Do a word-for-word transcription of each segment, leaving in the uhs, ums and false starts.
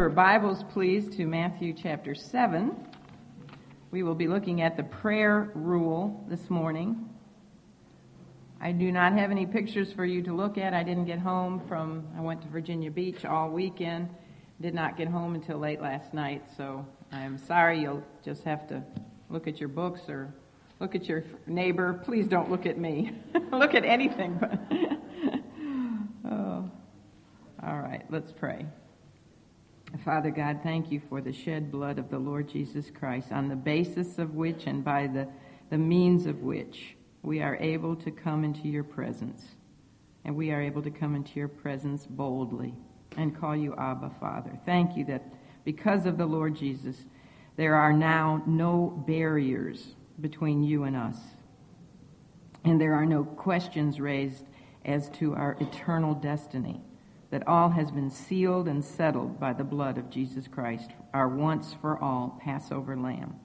your Bibles, please, to Matthew chapter seven. We will be looking at the prayer rule this morning. I do not have any pictures for you to look at. I didn't get home from, I went to Virginia Beach all weekend. Did not get home until late last night, so I'm sorry. You'll just have to look at your books or look at your neighbor. Please don't look at me. Look at anything. But oh. All right, let's pray. Father God, thank you for the shed blood of the Lord Jesus Christ, on the basis of which and by the, the means of which we are able to come into your presence. And we are able to come into your presence boldly and call you Abba, Father. Thank you that because of the Lord Jesus, there are now no barriers between you and us. And there are no questions raised as to our eternal destiny. That all has been sealed and settled by the blood of Jesus Christ, our once-for-all Passover lamb.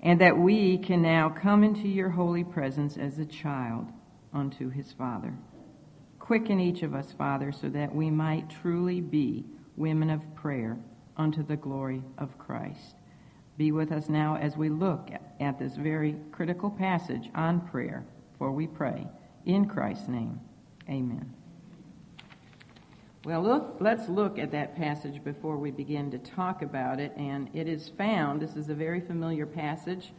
And that we can now come into your holy presence as a child unto his Father. Quicken each of us, Father, so that we might truly be women of prayer unto the glory of Christ. Be with us now as we look at this very critical passage on prayer, for we pray in Christ's name. Amen. Well, look, let's look at that passage before we begin to talk about it, and it is found, this is a very familiar passage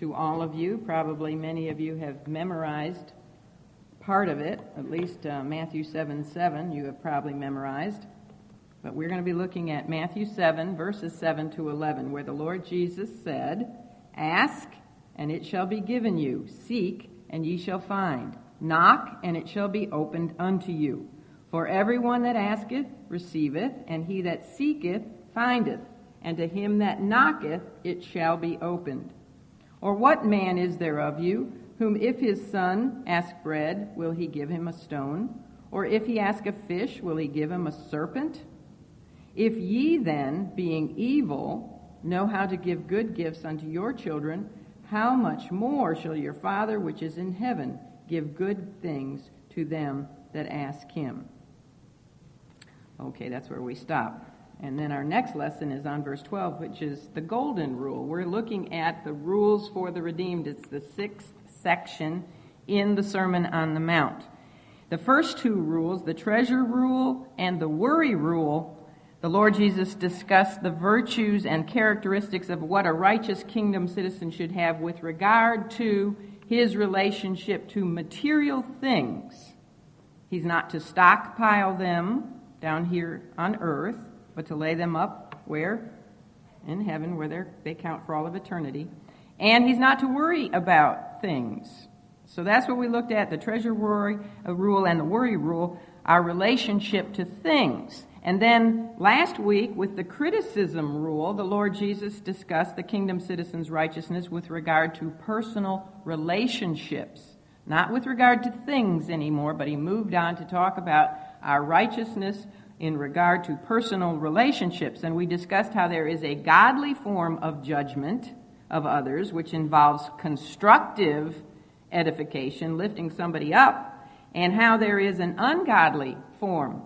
to all of you, probably many of you have memorized part of it, at least uh, Matthew seven seven you have probably memorized, but we're going to be looking at Matthew seven, verses seven to eleven, where the Lord Jesus said, "Ask, and it shall be given you, seek, and ye shall find, knock, and it shall be opened unto you. For everyone that asketh, receiveth, and he that seeketh, findeth, and to him that knocketh, it shall be opened. Or what man is there of you, whom if his son ask bread, will he give him a stone? Or if he ask a fish, will he give him a serpent? If ye then, being evil, know how to give good gifts unto your children, how much more shall your Father which is in heaven give good things to them that ask him?" Okay, that's where we stop. And then our next lesson is on verse twelve, which is the golden rule. We're looking at the rules for the redeemed. It's the sixth section in the Sermon on the Mount. The first two rules, the treasure rule and the worry rule, the Lord Jesus discussed the virtues and characteristics of what a righteous kingdom citizen should have with regard to his relationship to material things. He's not to stockpile them down here on earth, but to lay them up where? In heaven, where they count for all of eternity. And he's not to worry about things. So that's what we looked at, the treasure worry, uh, rule and the worry rule, our relationship to things. And then last week, with the criticism rule, the Lord Jesus discussed the kingdom citizen's righteousness with regard to personal relationships. Not with regard to things anymore, but he moved on to talk about our righteousness in regard to personal relationships. And we discussed how there is a godly form of judgment of others, which involves constructive edification, lifting somebody up, and how there is an ungodly form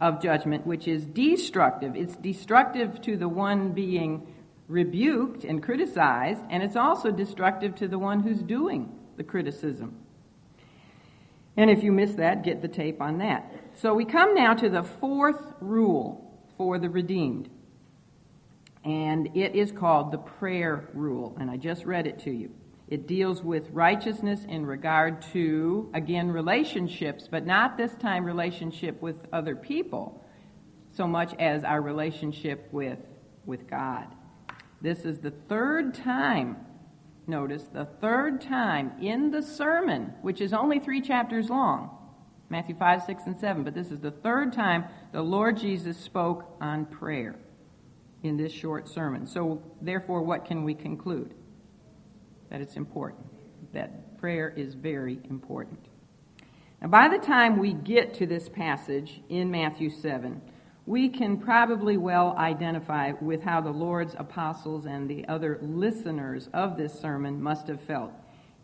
of judgment, which is destructive. It's destructive to the one being rebuked and criticized, and it's also destructive to the one who's doing the criticism. And if you miss that, get the tape on that. So we come now to the fourth rule for the redeemed. And it is called the prayer rule. And I just read it to you. It deals with righteousness in regard to, again, relationships, but not this time relationship with other people so much as our relationship with, with God. This is the third time Notice the third time in the sermon, which is only three chapters long, Matthew five, six, and seven, but this is the third time the Lord Jesus spoke on prayer in this short sermon. So, therefore, what can we conclude? That it's important, that prayer is very important. Now, by the time we get to this passage in Matthew seven, we can probably well identify with how the Lord's apostles and the other listeners of this sermon must have felt.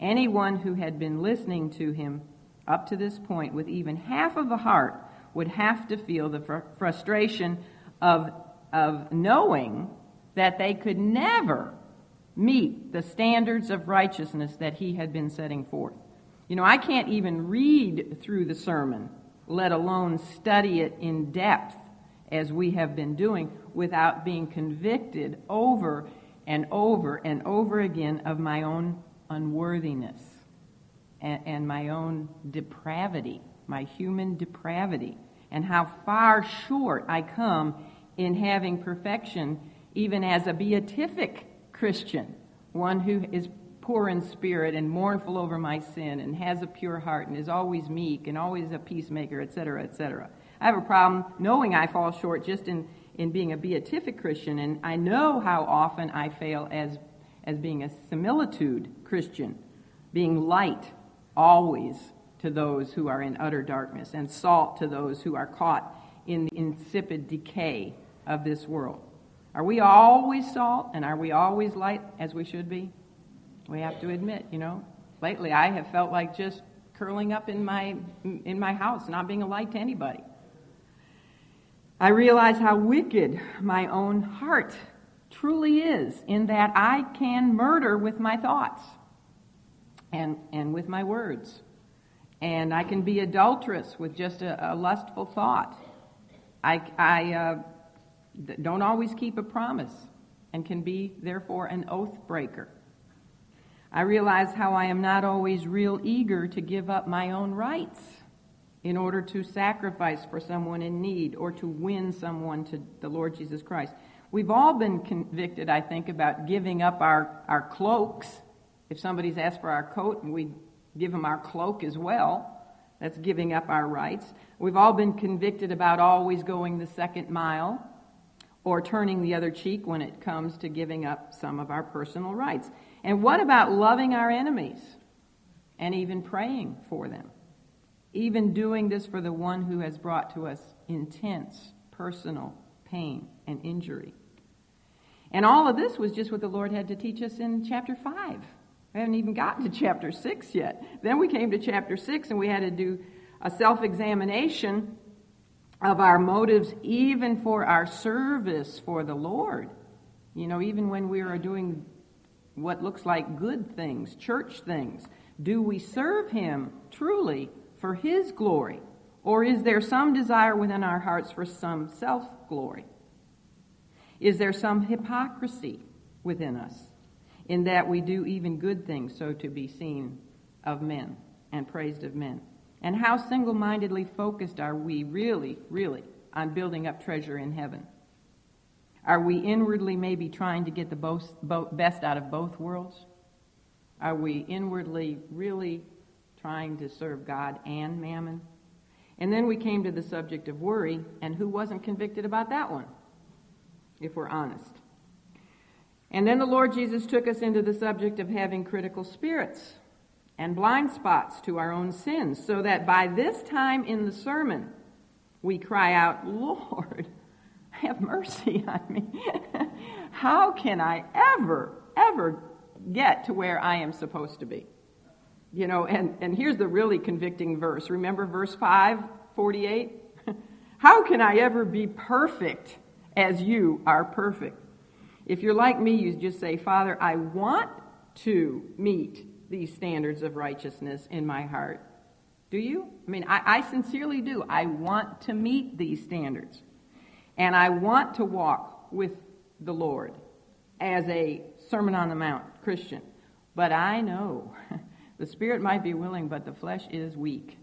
Anyone who had been listening to him up to this point with even half of a heart would have to feel the fr- frustration of of knowing that they could never meet the standards of righteousness that he had been setting forth. You know, I can't even read through the sermon, let alone study it in depth as we have been doing, without being convicted over and over and over again of my own unworthiness and, and my own depravity, my human depravity, and how far short I come in having perfection even as a beatific Christian, one who is poor in spirit and mournful over my sin and has a pure heart and is always meek and always a peacemaker, et cetera, et cetera. I have a problem knowing I fall short just in, in being a beatific Christian, and I know how often I fail as, as being a similitude Christian, being light always to those who are in utter darkness and salt to those who are caught in the insipid decay of this world. Are we always salt and are we always light as we should be? We have to admit, you know, lately I have felt like just curling up in my in my house, not being a light to anybody. I realize how wicked my own heart truly is, in that I can murder with my thoughts and, and with my words. And I can be adulterous with just a, a lustful thought. I, I uh, don't always keep a promise and can be, therefore, an oath breaker. I realize how I am not always real eager to give up my own rights in order to sacrifice for someone in need or to win someone to the Lord Jesus Christ. We've all been convicted, I think, about giving up our, our cloaks. If somebody's asked for our coat and we give them our cloak as well, that's giving up our rights. We've all been convicted about always going the second mile or turning the other cheek when it comes to giving up some of our personal rights. And what about loving our enemies and even praying for them? Even doing this for the one who has brought to us intense personal pain and injury. And all of this was just what the Lord had to teach us in chapter five. We haven't even gotten to chapter six yet. Then we came to chapter six and we had to do a self-examination of our motives, even for our service for the Lord. You know, even when we are doing what looks like good things, church things, do we serve Him truly for His glory? Or is there some desire within our hearts for some self-glory? Is there some hypocrisy within us, in that we do even good things so to be seen of men and praised of men? And how single-mindedly focused are we really, really on building up treasure in heaven? Are we inwardly maybe trying to get the both, both, best out of both worlds? Are we inwardly really trying to serve God and mammon? And then we came to the subject of worry, and who wasn't convicted about that one, if we're honest? And then the Lord Jesus took us into the subject of having critical spirits and blind spots to our own sins, so that by this time in the sermon, we cry out, "Lord, have mercy on me. How can I ever, ever get to where I am supposed to be?" You know, and, and here's the really convicting verse. Remember verse five forty-eight? "How can I ever be perfect as you are perfect?" If you're like me, you just say, "Father, I want to meet these standards of righteousness in my heart." Do you? I mean, I, I sincerely do. I want to meet these standards. And I want to walk with the Lord as a Sermon on the Mount Christian. But I know the spirit might be willing, but the flesh is weak.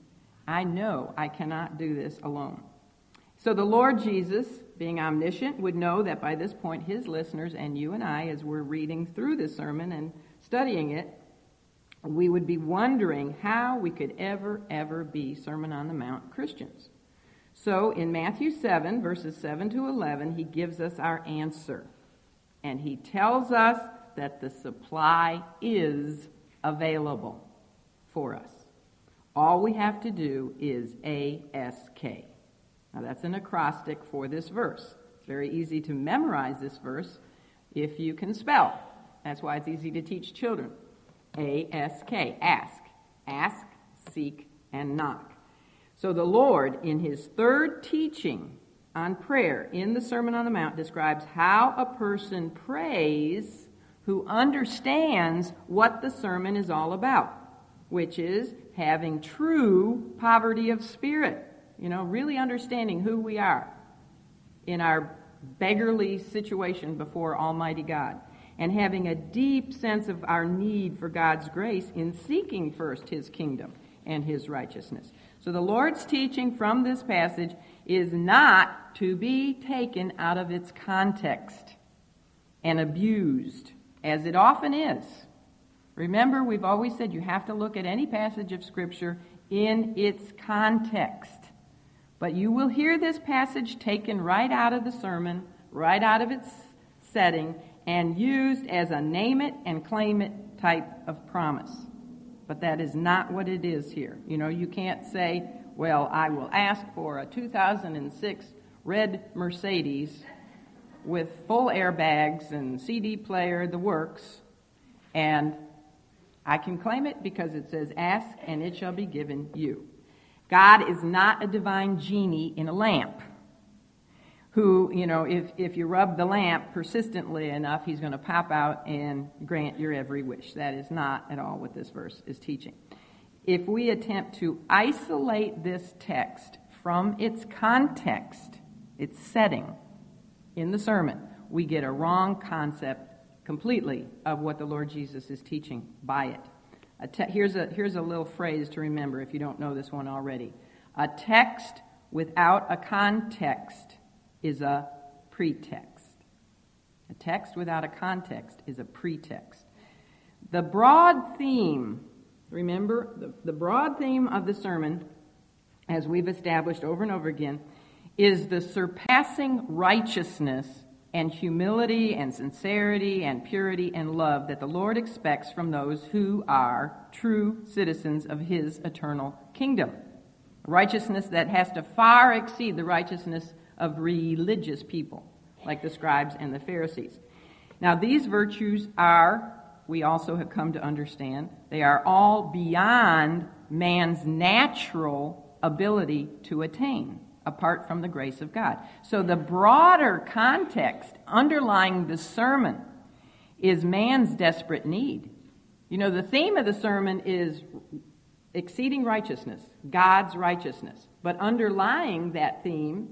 I know I cannot do this alone. So the Lord Jesus, being omniscient, would know that by this point his listeners and you and I, as we're reading through this sermon and studying it, we would be wondering how we could ever, ever be Sermon on the Mount Christians. So in Matthew seven, verses seven to eleven, he gives us our answer. And he tells us that the supply is available for us. All we have to do is ask. Now, that's an acrostic for this verse. It's very easy to memorize this verse if you can spell. That's why it's easy to teach children. A S K, ask. Ask, seek, and knock. So the Lord, in his third teaching on prayer in the Sermon on the Mount describes how a person prays who understands what the sermon is all about, which is having true poverty of spirit. You know, really understanding who we are in our beggarly situation before Almighty God, and having a deep sense of our need for God's grace in seeking first His kingdom and His righteousness. So the Lord's teaching from this passage is not to be taken out of its context and abused, as it often is. Remember, we've always said you have to look at any passage of Scripture in its context. But you will hear this passage taken right out of the sermon, right out of its setting, and used as a name it and claim it type of promise. But that is not what it is here. You know, you can't say, well, I will ask for a two thousand six red Mercedes with full airbags and C D player, the works, and I can claim it because it says, ask and it shall be given you. God is not a divine genie in a lamp who, you know, if, if you rub the lamp persistently enough, he's going to pop out and grant your every wish. That is not at all what this verse is teaching. If we attempt to isolate this text from its context, its setting in the sermon, we get a wrong concept completely of what the Lord Jesus is teaching by it. A te- here's a here's a little phrase to remember if you don't know this one already. A text without a context is a pretext. A text without a context is a pretext. The broad theme, remember, the, the broad theme of the sermon, as we've established over and over again, is the surpassing righteousness and humility and sincerity and purity and love that the Lord expects from those who are true citizens of His eternal kingdom. Righteousness that has to far exceed the righteousness of religious people, like the scribes and the Pharisees. Now, these virtues are, we also have come to understand, they are all beyond man's natural ability to attain, apart from the grace of God. So the broader context underlying the sermon is man's desperate need. You know, the theme of the sermon is exceeding righteousness, God's righteousness. But underlying that theme,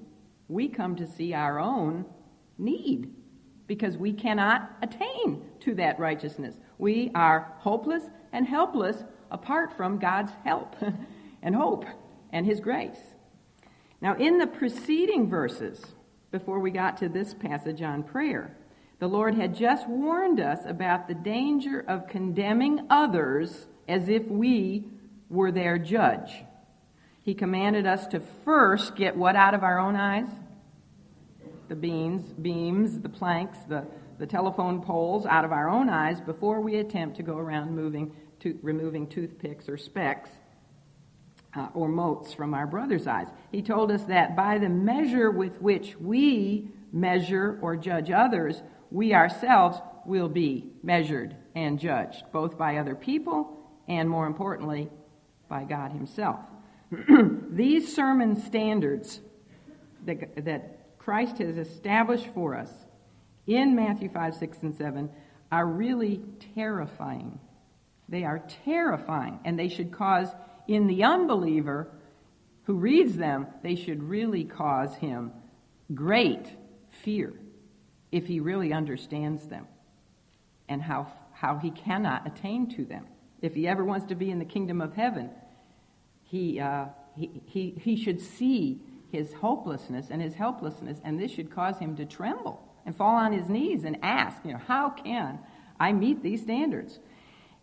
we come to see our own need because we cannot attain to that righteousness. We are hopeless and helpless apart from God's help and hope and His grace. Now, in the preceding verses, before we got to this passage on prayer, the Lord had just warned us about the danger of condemning others as if we were their judge. He commanded us to first get what out of our own eyes? The beams, beams, the planks, the, the telephone poles out of our own eyes before we attempt to go around moving to, removing toothpicks or specks Uh, or motes from our brother's eyes. He told us that by the measure with which we measure or judge others, we ourselves will be measured and judged, both by other people and, more importantly, by God Himself. These sermon standards that, that Christ has established for us in Matthew five, six, and seven are really terrifying. They are terrifying, and they should cause in the unbeliever who reads them, they should really cause him great fear if he really understands them and how how he cannot attain to them. If he ever wants to be in the kingdom of heaven, he uh, he, he he should see his hopelessness and his helplessness, and this should cause him to tremble and fall on his knees and ask, you know, how can I meet these standards?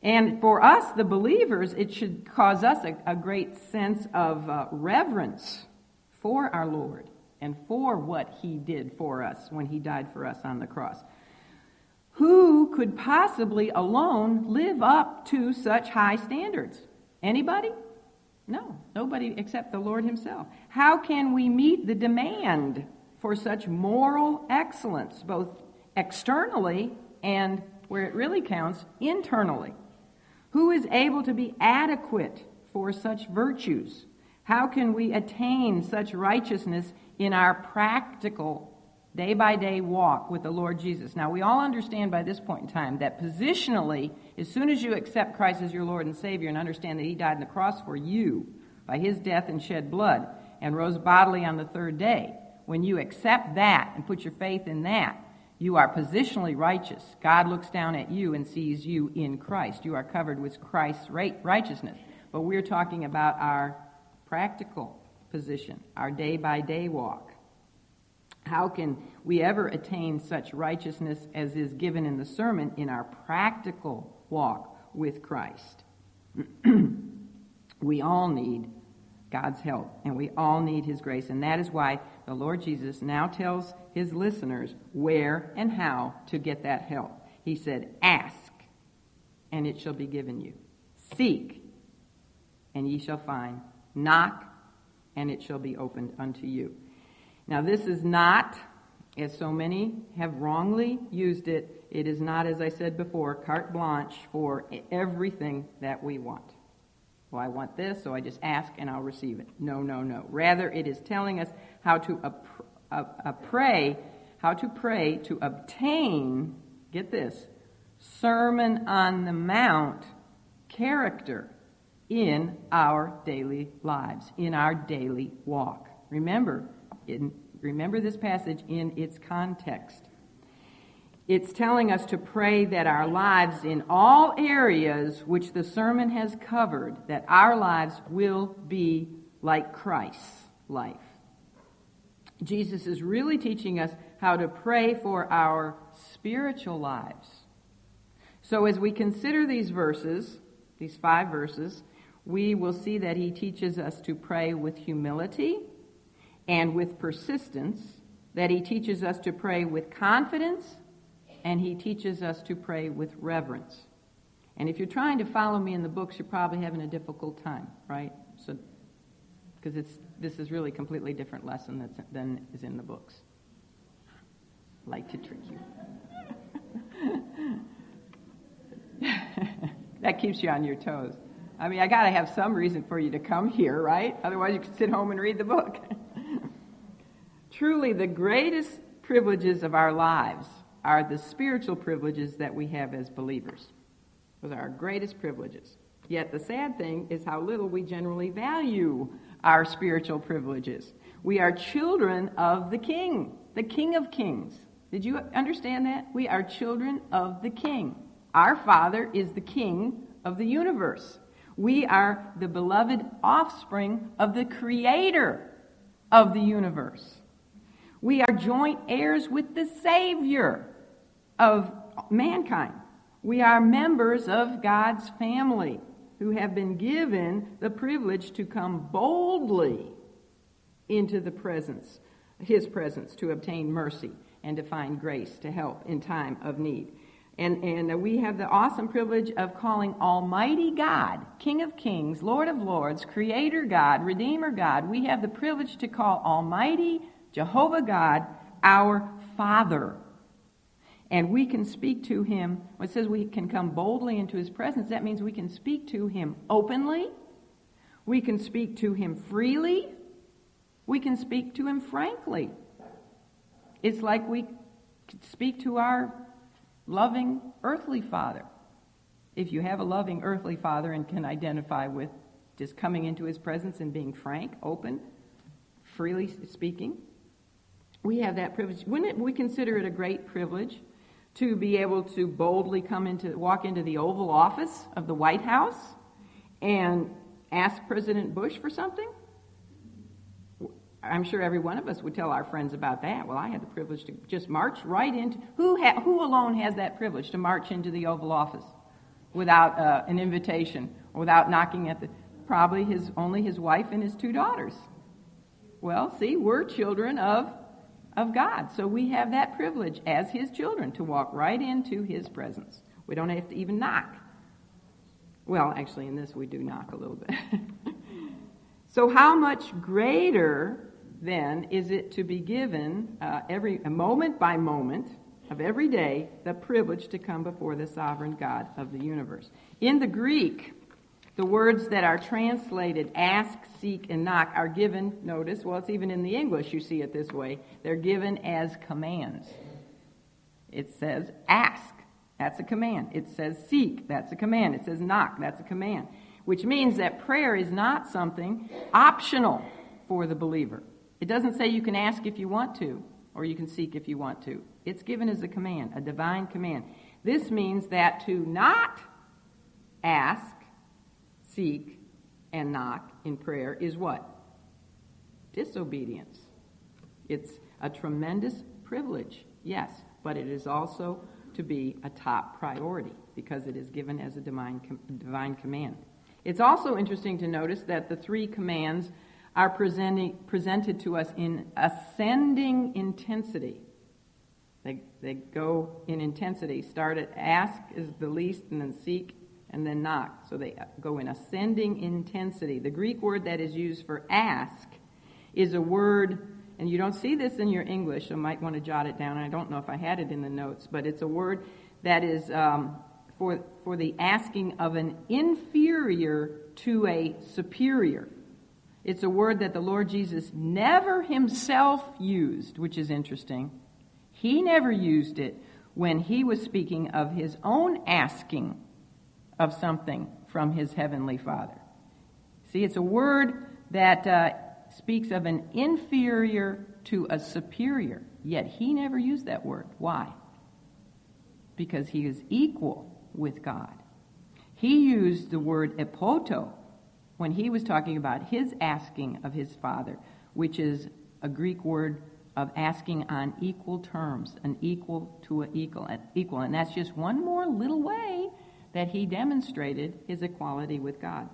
And for us, the believers, it should cause us a, a great sense of uh, reverence for our Lord and for what He did for us when He died for us on the cross. Who could possibly alone live up to such high standards? Anybody? No, nobody except the Lord Himself. How can we meet the demand for such moral excellence, both externally and where it really counts, internally? Who is able to be adequate for such virtues? How can we attain such righteousness in our practical, day-by-day walk with the Lord Jesus? Now, we all understand by this point in time that positionally, as soon as you accept Christ as your Lord and Savior and understand that he died on the cross for you by his death and shed blood and rose bodily on the third day, when you accept that and put your faith in that, you are positionally righteous. God looks down at you and sees you in Christ. You are covered with Christ's righteousness. But we're talking about our practical position, our day-by-day walk. How can we ever attain such righteousness as is given in the sermon in our practical walk with Christ? We all need God's help, and we all need his grace, and that is why the Lord Jesus now tells his listeners where and how to get that help. He said, ask, and it shall be given you. Seek, and ye shall find. Knock, and it shall be opened unto you. Now, this is not, as so many have wrongly used it, it is not, as I said before, carte blanche for everything that we want. Well, I want this, so I just ask and I'll receive it. No, no, no. Rather, it is telling us how to ap- ap- ap- pray, how to pray to obtain, get this, Sermon on the Mount character in our daily lives, in our daily walk. Remember, in, remember this passage in its context. It's telling us to pray that our lives in all areas which the sermon has covered, that our lives will be like Christ's life. Jesus is really teaching us how to pray for our spiritual lives. So as we consider these verses, these five verses, we will see that he teaches us to pray with humility and with persistence, that he teaches us to pray with confidence, and he teaches us to pray with reverence. And if you're trying to follow me in the books, you're probably having a difficult time, right? So, because it's this is really a completely different lesson that's, than is in the books. I like to trick you. That keeps you on your toes. I mean, I got to have some reason for you to come here, right? Otherwise, you can sit home and read the book. Truly, the greatest privileges of our lives are the spiritual privileges that we have as believers. Those are our greatest privileges. Yet the sad thing is how little we generally value our spiritual privileges. We are children of the King, the King of Kings. Did you understand that? We are children of the King. Our Father is the King of the universe. We are the beloved offspring of the Creator of the universe. We are joint heirs with the Savior of mankind. We are members of God's family who have been given the privilege to come boldly into the presence, his presence, to obtain mercy and to find grace to help in time of need. And, and we have the awesome privilege of calling Almighty God, King of Kings, Lord of Lords, Creator God, Redeemer God. We have the privilege to call Almighty Jehovah God, our Father. And we can speak to him. When it says we can come boldly into his presence, that means we can speak to him openly. We can speak to him freely. We can speak to him frankly. It's like we could speak to our loving earthly father. If you have a loving earthly father and can identify with just coming into his presence and being frank, open, freely speaking, we have that privilege. Wouldn't it, we consider it a great privilege to be able to boldly come into, walk into the Oval Office of the White House and ask President Bush for something? I'm sure every one of us would tell our friends about that. Well, I had the privilege to just march right into, who ha, who alone has that privilege to march into the Oval Office without uh, an invitation, without knocking at the, probably his only his wife and his two daughters. Well, see, we're children of of God. So we have that privilege as his children to walk right into his presence. We don't have to even knock. Well, actually, in this we do knock a little bit. So how much greater, then, is it to be given uh, every moment by moment of every day the privilege to come before the sovereign God of the universe? In the Greek, The words that are translated ask, seek, and knock are given, notice, well, it's even in the English you see it this way. They're given as commands. It says ask, that's a command. It says seek, that's a command. It says knock, that's a command. Which means that prayer is not something optional for the believer. It doesn't say you can ask if you want to, or you can seek if you want to. It's given as a command, a divine command. This means that to not ask, seek, and knock in prayer is what? Disobedience. It's a tremendous privilege, yes, but it is also to be a top priority because it is given as a divine, com- divine command. It's also interesting to notice that the three commands are presenting, presented to us in ascending intensity. They, they go in intensity. Start at ask is the least, and then seek, and then knock. So they go in ascending intensity. The Greek word that is used for ask is a word, and you don't see this in your English, so you might want to jot it down. I don't know if I had it in the notes, but it's a word that is um, for, for the asking of an inferior to a superior. It's a word that the Lord Jesus never himself used, which is interesting. He never used it when he was speaking of his own asking of something from his heavenly Father. See, it's a word that uh, speaks of an inferior to a superior, yet he never used that word. Why? Because he is equal with God. He used the word epoto when he was talking about his asking of his Father, which is a Greek word of asking on equal terms, an equal to an equal, an equal. And that's just one more little way that he demonstrated his equality with God.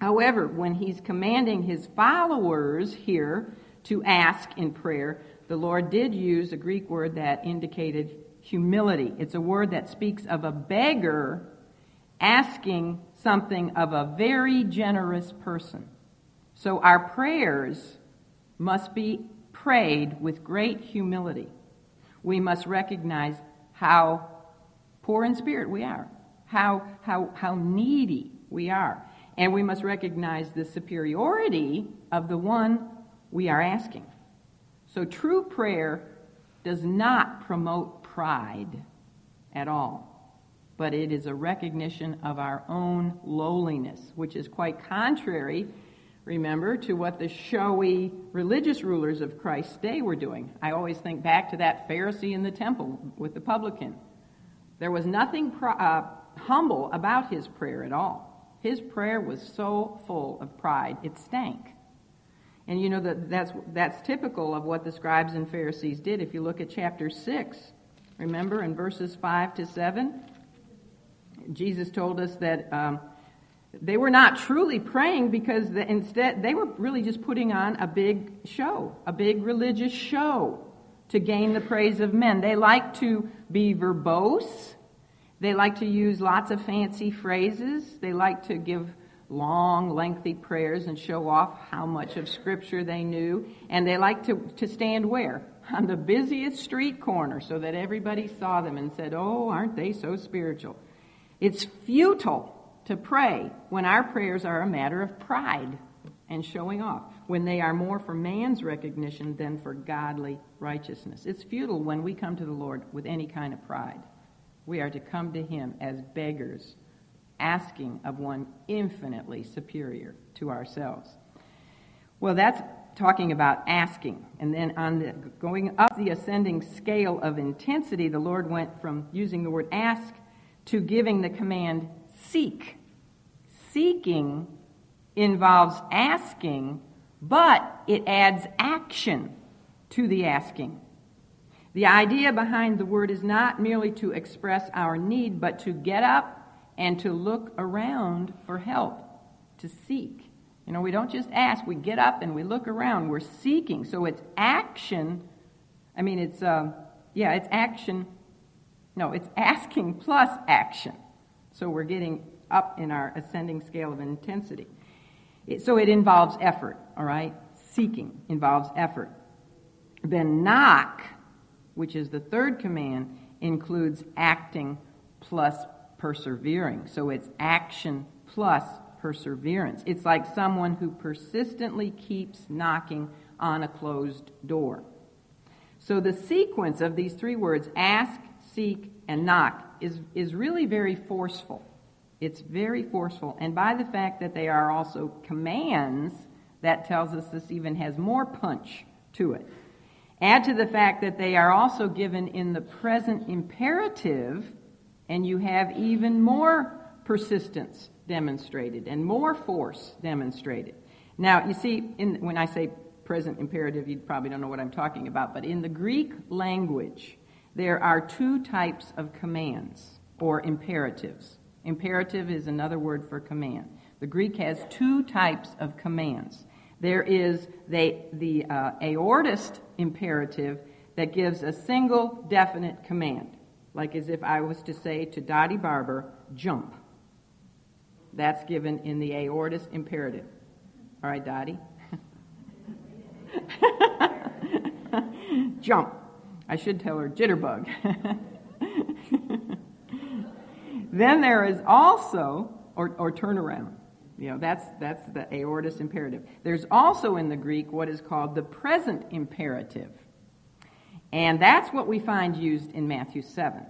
However, when he's commanding his followers here to ask in prayer, the Lord did use a Greek word that indicated humility. It's a word that speaks of a beggar asking something of a very generous person. So our prayers must be prayed with great humility. We must recognize how poor in spirit we are, how how how needy we are, and we must recognize the superiority of the one we are asking. So true prayer does not promote pride at all, but it is a recognition of our own lowliness, which is quite contrary, remember, to what the showy religious rulers of Christ's day were doing. I always think back to that Pharisee in the temple with the publican. There was nothing pro- uh, humble about his prayer at all. His prayer was so full of pride, it stank. And you know, that that's, that's typical of what the scribes and Pharisees did. If you look at chapter six, remember, in verses five to seven, Jesus told us that um, they were not truly praying because the, instead they were really just putting on a big show, a big religious show to gain the praise of men. They like to be verbose. They like to use lots of fancy phrases. They like to give long, lengthy prayers and show off how much of Scripture they knew. And they like to, to stand where? On the busiest street corner so that everybody saw them and said, "Oh, aren't they so spiritual?" It's futile to pray when our prayers are a matter of pride and showing off, when they are more for man's recognition than for godly righteousness. It's futile when we come to the Lord with any kind of pride. We are to come to him as beggars, asking of one infinitely superior to ourselves. Well, that's talking about asking. And then on the, going up the ascending scale of intensity, the Lord went from using the word ask to giving the command seek. Seeking involves asking, but it adds action to the asking. The idea behind the word is not merely to express our need, but to get up and to look around for help, to seek. You know, we don't just ask, we get up and we look around, we're seeking. So it's action, I mean, it's, uh, yeah, it's action, no, it's asking plus action. So we're getting up in our ascending scale of intensity. So it involves effort, all right? Seeking involves effort. Then knock, which is the third command, includes acting plus persevering. So it's action plus perseverance. It's like someone who persistently keeps knocking on a closed door. So the sequence of these three words, ask, seek, and knock, is, is really very forceful. It's very forceful. And by the fact that they are also commands, that tells us this even has more punch to it. Add to the fact that they are also given in the present imperative, and you have even more persistence demonstrated and more force demonstrated. Now, you see, in, when I say present imperative, you probably don't know what I'm talking about, but in the Greek language, there are two types of commands or imperatives. Imperative is another word for command. The Greek has two types of commands. There is the, the uh, aorist imperative that gives a single definite command, like as if I was to say to Dottie Barber, jump. That's given in the aorist imperative. All right, Dottie? Jump. I should tell her jitterbug. Then there is also, or, or turn around. You know, that's that's the aorist imperative. There's also in the Greek what is called the present imperative. And that's what we find used in Matthew seven,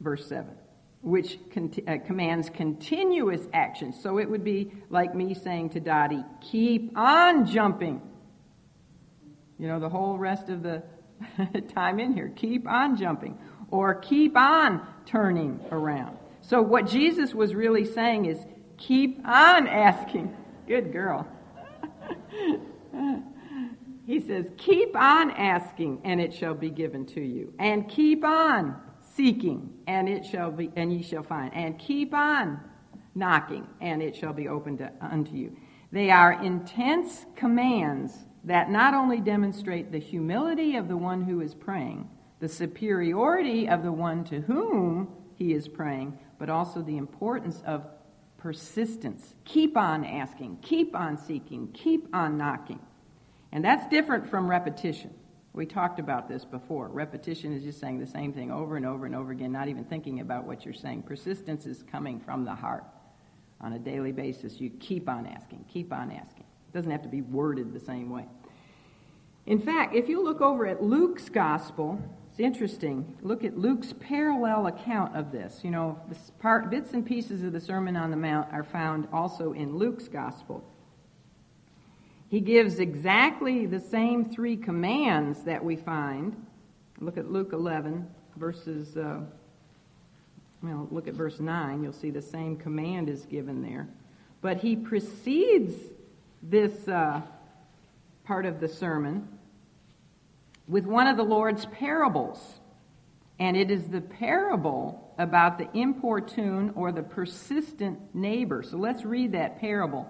verse seven, which con- uh, commands continuous action. So it would be like me saying to Dottie, keep on jumping. You know, the whole rest of the time in here, keep on jumping or keep on turning around. So what Jesus was really saying is, keep on asking. Good girl. He says, keep on asking, and it shall be given to you. And keep on seeking, and it shall be, and ye shall find. And keep on knocking, and it shall be opened to, unto you. They are intense commands that not only demonstrate the humility of the one who is praying, the superiority of the one to whom he is praying, but also the importance of persistence. Keep on asking, keep on seeking, keep on knocking. And that's different from repetition. We talked about this before. Repetition is just saying the same thing over and over and over again, not even thinking about what you're saying. Persistence is coming from the heart. On a daily basis, you keep on asking, keep on asking. It doesn't have to be worded the same way. In fact, if you look over at Luke's gospel, it's interesting. Look at Luke's parallel account of this. You know, this part, bits and pieces of the Sermon on the Mount are found also in Luke's gospel. He gives exactly the same three commands that we find. Look at Luke eleven, verses, uh, well, look at verse nine. You'll see the same command is given there. But he precedes this uh, part of the sermon with one of the Lord's parables. And it is the parable about the importune or the persistent neighbor. So let's read that parable.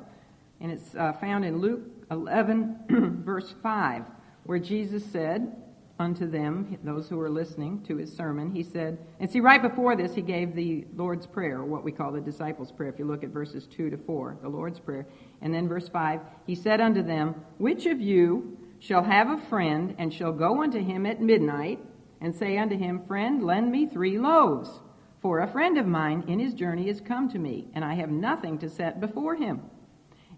And it's uh, found in Luke eleven, verse five, where Jesus said unto them, those who were listening to his sermon, he said, and see, right before this, he gave the Lord's Prayer, what we call the disciples' prayer, if you look at verses two to four, the Lord's Prayer. And then verse five, he said unto them, which of you shall have a friend, and shall go unto him at midnight, and say unto him, friend, lend me three loaves, for a friend of mine in his journey is come to me, and I have nothing to set before him.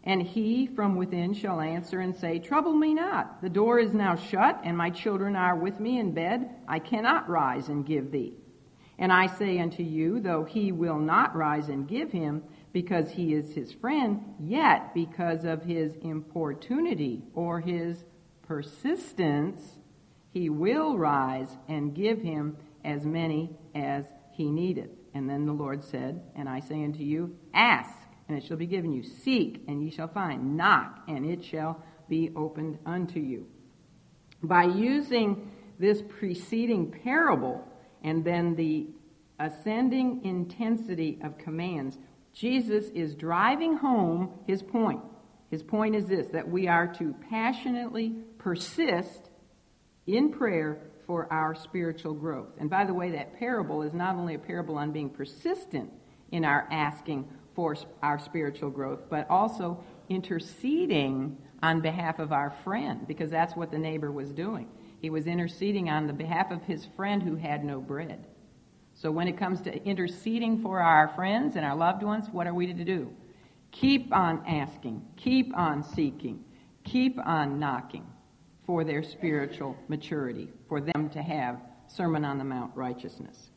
And he from within shall answer and say, trouble me not, the door is now shut, and my children are with me in bed, I cannot rise and give thee. And I say unto you, though he will not rise and give him, because he is his friend, yet because of his importunity, or his persistence, he will rise and give him as many as he needeth. And then the Lord said, and I say unto you, ask, and it shall be given you. Seek, and ye shall find. Knock, and it shall be opened unto you. By using this preceding parable and then the ascending intensity of commands, Jesus is driving home his point. His point is this, that we are to passionately persist in prayer for our spiritual growth. And by the way, that parable is not only a parable on being persistent in our asking for our spiritual growth, but also interceding on behalf of our friend, because that's what the neighbor was doing. He was interceding on the behalf of his friend who had no bread. So when it comes to interceding for our friends and our loved ones, what are we to do? Keep on asking, keep on seeking, keep on knocking for their spiritual maturity, for them to have Sermon on the Mount righteousness.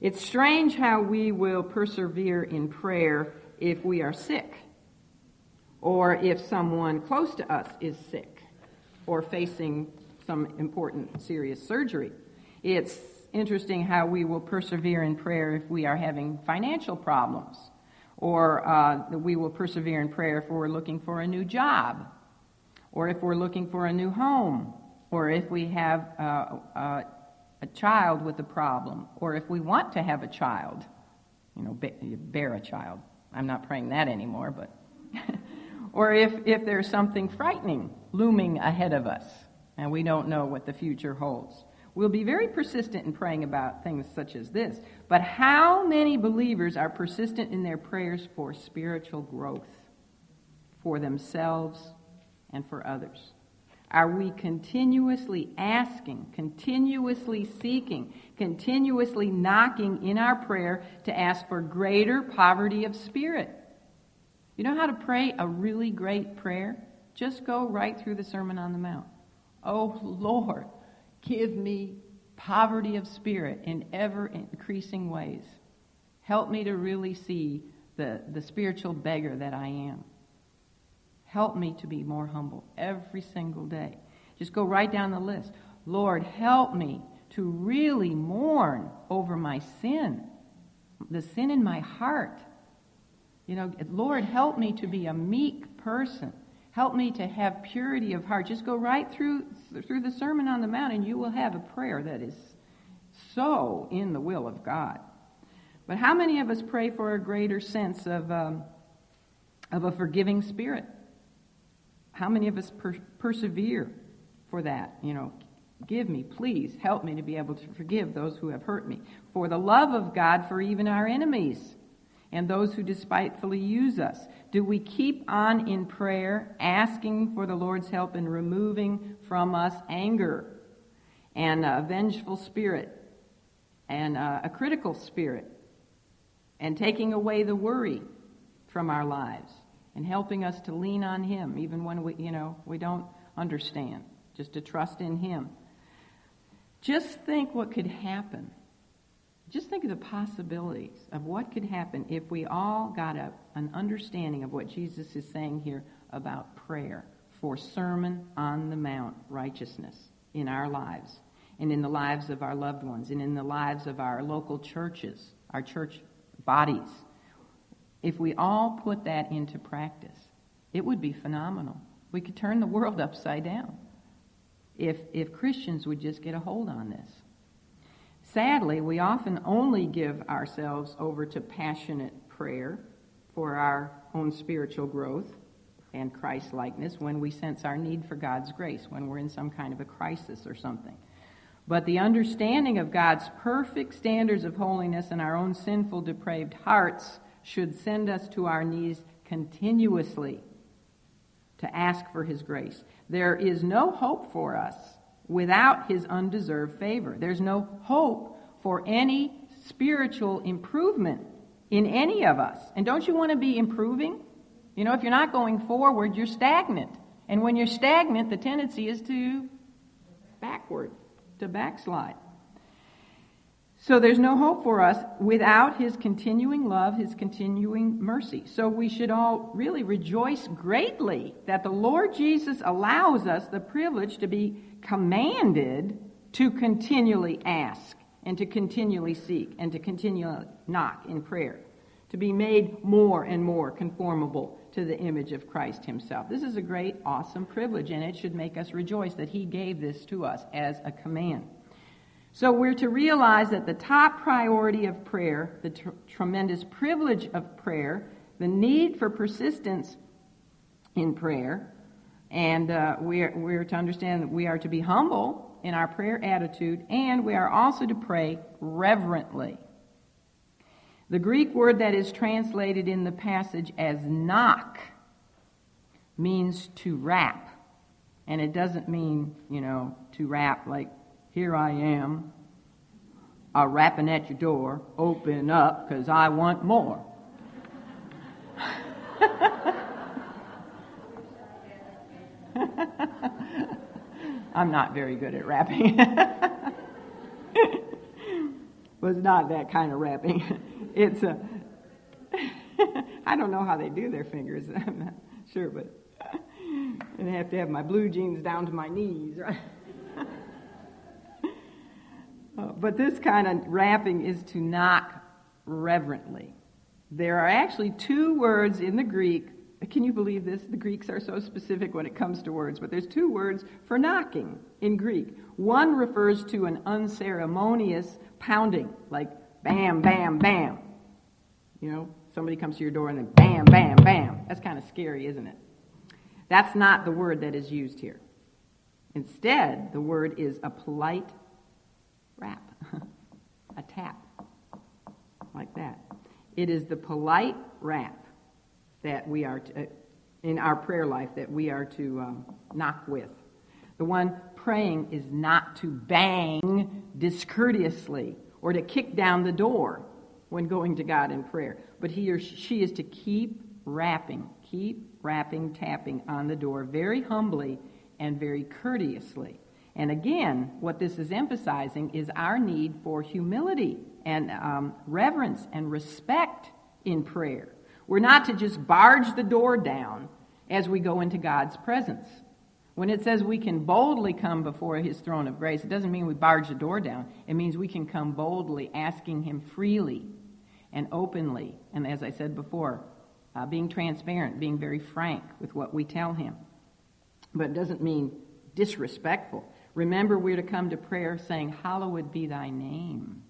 It's strange how we will persevere in prayer if we are sick, or if someone close to us is sick, or facing some important serious surgery. It's interesting how we will persevere in prayer if we are having financial problems, or uh, we will persevere in prayer if we're looking for a new job, or if we're looking for a new home, or if we have uh, uh, a child with a problem, or if we want to have a child, you know, bear a child. I'm not praying that anymore, but... or if, if there's something frightening looming ahead of us, and we don't know what the future holds. We'll be very persistent in praying about things such as this. But how many believers are persistent in their prayers for spiritual growth, for themselves and for others? Are we continuously asking, continuously seeking, continuously knocking in our prayer to ask for greater poverty of spirit? You know how to pray a really great prayer? Just go right through the Sermon on the Mount. Oh, Lord, give me poverty of spirit in ever-increasing ways. Help me to really see the, the spiritual beggar that I am. Help me to be more humble every single day. Just go right down the list. Lord, help me to really mourn over my sin, the sin in my heart. You know, Lord, help me to be a meek person. Help me to have purity of heart. Just go right through through the Sermon on the Mount, and you will have a prayer that is so in the will of God. But how many of us pray for a greater sense of um, of a forgiving spirit? How many of us per- persevere for that? You know, give me, please, help me to be able to forgive those who have hurt me. For the love of God, for even our enemies, and those who despitefully use us. Do we keep on in prayer, asking for the Lord's help in removing from us anger and a vengeful spirit and a critical spirit, and taking away the worry from our lives and helping us to lean on Him even when we, you know, we don't understand, just to trust in Him? Just think what could happen. Just think of the possibilities of what could happen if we all got a, an understanding of what Jesus is saying here about prayer for Sermon on the Mount righteousness in our lives, and in the lives of our loved ones, and in the lives of our local churches, our church bodies. If we all put that into practice, it would be phenomenal. We could turn the world upside down if if Christians would just get a hold on this. Sadly, we often only give ourselves over to passionate prayer for our own spiritual growth and Christ-likeness when we sense our need for God's grace, when we're in some kind of a crisis or something. But the understanding of God's perfect standards of holiness and our own sinful, depraved hearts should send us to our knees continuously to ask for His grace. There is no hope for us without His undeserved favor. There's no hope for any spiritual improvement in any of us. And don't you want to be improving? You know, if you're not going forward, you're stagnant. And when you're stagnant, the tendency is to backward, to backslide. So there's no hope for us without His continuing love, His continuing mercy. So we should all really rejoice greatly that the Lord Jesus allows us the privilege to be commanded to continually ask and to continually seek and to continually knock in prayer, to be made more and more conformable to the image of Christ Himself. This is a great, awesome privilege, and it should make us rejoice that He gave this to us as a command. So we're to realize that the top priority of prayer, the tr- tremendous privilege of prayer, the need for persistence in prayer, and uh, we're, we're to understand that we are to be humble in our prayer attitude, and we are also to pray reverently. The Greek word that is translated in the passage as knock means to rap, and it doesn't mean, you know, to rap like, here I am, I'm rapping at your door, open up, because I want more. I'm not very good at rapping. Was not that kind of rapping. It's a, I don't know how they do their fingers. I'm not sure, but I have to have my blue jeans down to my knees, right? Uh, but this kind of rapping is to knock reverently. There are actually two words in the Greek. Can you believe this? The Greeks are so specific when it comes to words. But there's two words for knocking in Greek. One refers to an unceremonious pounding, like bam, bam, bam. You know, somebody comes to your door and then bam, bam, bam. That's kind of scary, isn't it? That's not the word that is used here. Instead, the word is a polite rap, a tap, like that. It is the polite rap that we are, to, in our prayer life, that we are to um, knock with. The one praying is not to bang discourteously or to kick down the door when going to God in prayer, but he or she is to keep rapping, keep rapping, tapping on the door very humbly and very courteously. And again, what this is emphasizing is our need for humility and um, reverence and respect in prayer. We're not to just barge the door down as we go into God's presence. When it says we can boldly come before his throne of grace, it doesn't mean we barge the door down. It means we can come boldly, asking him freely and openly. And as I said before, uh, being transparent, being very frank with what we tell him. But it doesn't mean disrespectful. Remember, we're to come to prayer saying, hallowed be thy name.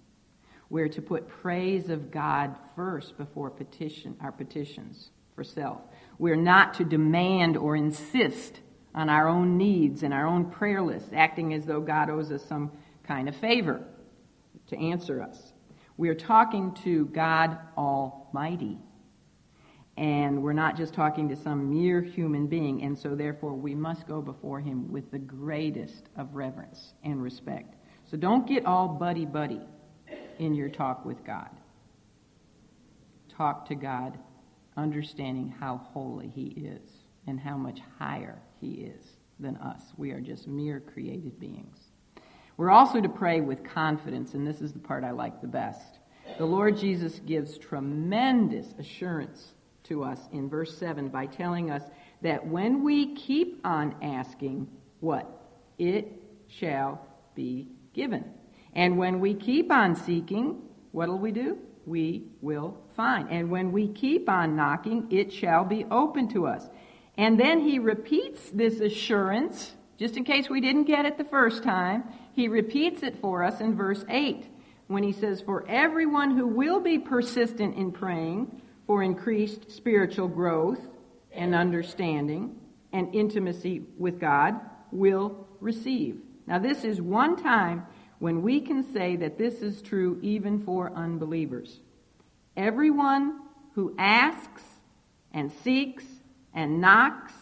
We're to put praise of God first before petition, our petitions for self. We're not to demand or insist on our own needs and our own prayer lists, acting as though God owes us some kind of favor to answer us. We're talking to God Almighty, and we're not just talking to some mere human being, and so therefore we must go before him with the greatest of reverence and respect. So don't get all buddy-buddy in your talk with God. Talk to God understanding how holy he is and how much higher he is than us. We are just mere created beings. We're also to pray with confidence, and this is the part I like the best. The Lord Jesus gives tremendous assurance to us in verse seven by telling us that when we keep on asking, what? It shall be given. And when we keep on seeking, what'll we do? We will find. And when we keep on knocking, it shall be open to us. And then he repeats this assurance, just in case we didn't get it the first time. He repeats it for us in verse eight when he says, for everyone who will be persistent in praying for increased spiritual growth and understanding and intimacy with God will receive. Now, this is one time when we can say that this is true even for unbelievers. Everyone who asks and seeks and knocks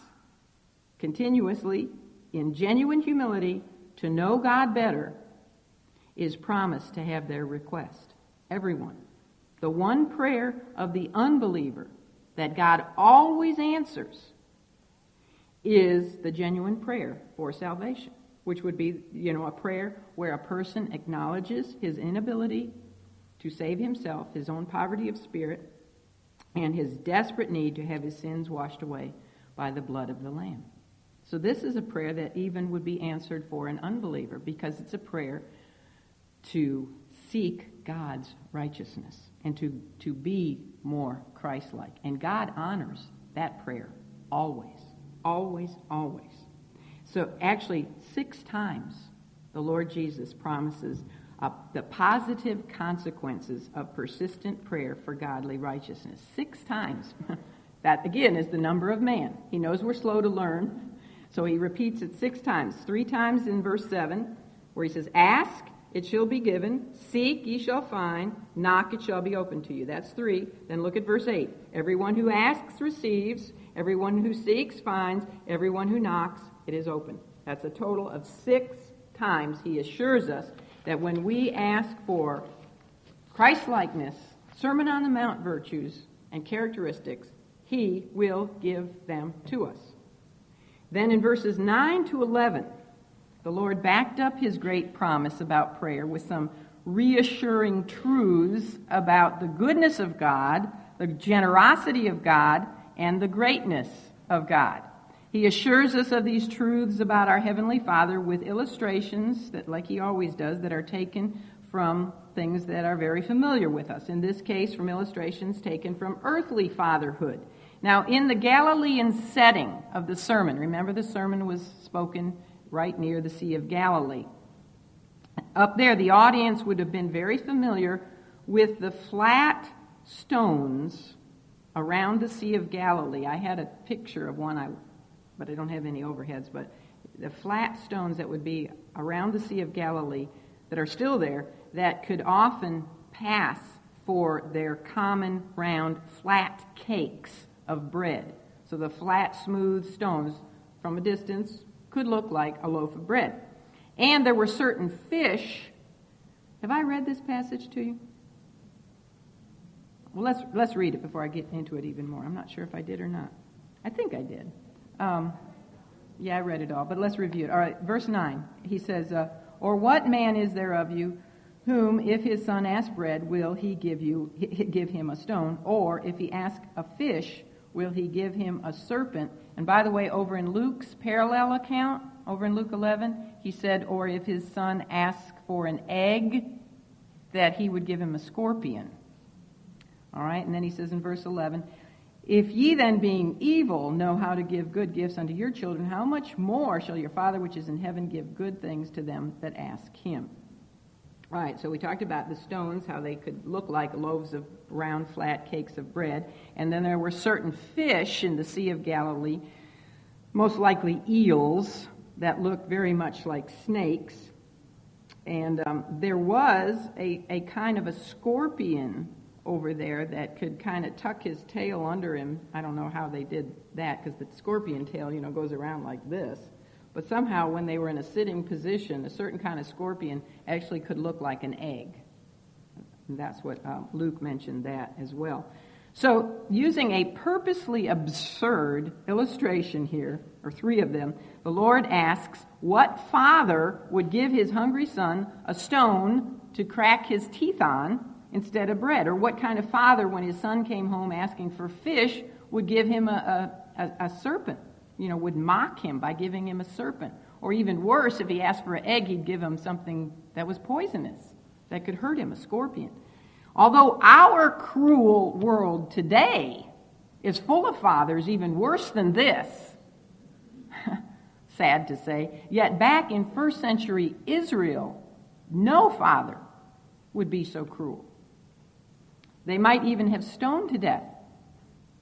continuously in genuine humility to know God better is promised to have their request. Everyone. The one prayer of the unbeliever that God always answers is the genuine prayer for salvation, which would be, you know, a prayer where a person acknowledges his inability to save himself, his own poverty of spirit, and his desperate need to have his sins washed away by the blood of the Lamb. So this is a prayer that even would be answered for an unbeliever because it's a prayer to seek God's righteousness and to, to be more Christ-like. And God honors that prayer always, always, always. So actually, six times the Lord Jesus promises uh, the positive consequences of persistent prayer for godly righteousness. Six times. That, again, is the number of man. He knows we're slow to learn, so he repeats it six times. Three times in verse seven, where he says, ask, it shall be given. Seek, ye shall find. Knock, it shall be opened to you. That's three. Then look at verse eight. Everyone who asks receives. Everyone who seeks finds. Everyone who knocks, it is open. That's a total of six times he assures us that when we ask for Christ-likeness, Sermon on the Mount virtues and characteristics, he will give them to us. Then in verses nine to eleven, The Lord backed up his great promise about prayer with some reassuring truths about the goodness of God, the generosity of God, and the greatness of God. He assures us of these truths about our Heavenly Father with illustrations that, like he always does, that are taken from things that are very familiar with us. In this case, from illustrations taken from earthly fatherhood. Now, in the Galilean setting of the sermon, remember the sermon was spoken right near the Sea of Galilee. Up there, the audience would have been very familiar with the flat stones around the Sea of Galilee. I had a picture of one, I but I don't have any overheads, but the flat stones that would be around the Sea of Galilee that are still there that could often pass for their common round flat cakes of bread. So the flat, smooth stones from a distance could look like a loaf of bread. And there were certain fish. Have I read this passage to you? Well, let's let's read it before I get into it even more. I'm not sure if I did or not. I think I did. Um, yeah, I read it all, but let's review it. All right, verse nine. He says, uh, or what man is there of you whom, if his son asks bread, will he give you give him a stone? Or if he asks a fish, will he give him a serpent? And by the way, over in Luke's parallel account, over in Luke eleven, he said, or if his son asks for an egg, that he would give him a scorpion. All right, and then he says in verse eleven, if ye then, being evil, know how to give good gifts unto your children, how much more shall your Father which is in heaven give good things to them that ask him? All right, so we talked about the stones, how they could look like loaves of round, flat cakes of bread. And then there were certain fish in the Sea of Galilee, most likely eels, that looked very much like snakes. And um, there was a, a kind of a scorpion over there that could kind of tuck his tail under him. I don't know how they did that, because the scorpion tail, you know, goes around like this. But somehow when they were in a sitting position, a certain kind of scorpion actually could look like an egg. And that's what uh, Luke mentioned that as well. So using a purposely absurd illustration here, or three of them, the Lord asks what father would give his hungry son a stone to crack his teeth on instead of bread? Or what kind of father, when his son came home asking for fish, would give him a, a, a serpent? You know, would mock him by giving him a serpent. Or even worse, if he asked for an egg, he'd give him something that was poisonous, that could hurt him, a scorpion. Although our cruel world today is full of fathers even worse than this, sad to say, yet back in first century Israel, no father would be so cruel. They might even have stoned to death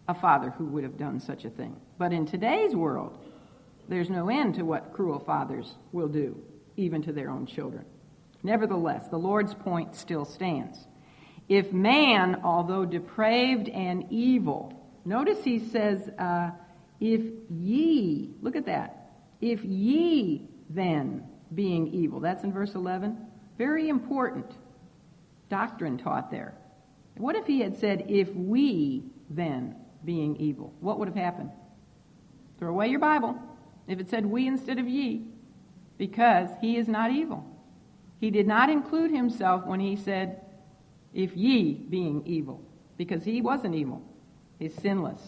a father who would have done such a thing. But in today's world, there's no end to what cruel fathers will do, even to their own children. Nevertheless, the Lord's point still stands. If man, although depraved and evil, notice he says, uh, if ye, look at that, if ye then being evil, that's in verse eleven, very important doctrine taught there. What if he had said, if we then being evil? What would have happened? Throw away your Bible if it said we instead of ye, because he is not evil. He did not include himself when he said, if ye being evil, because he wasn't evil. He's sinless.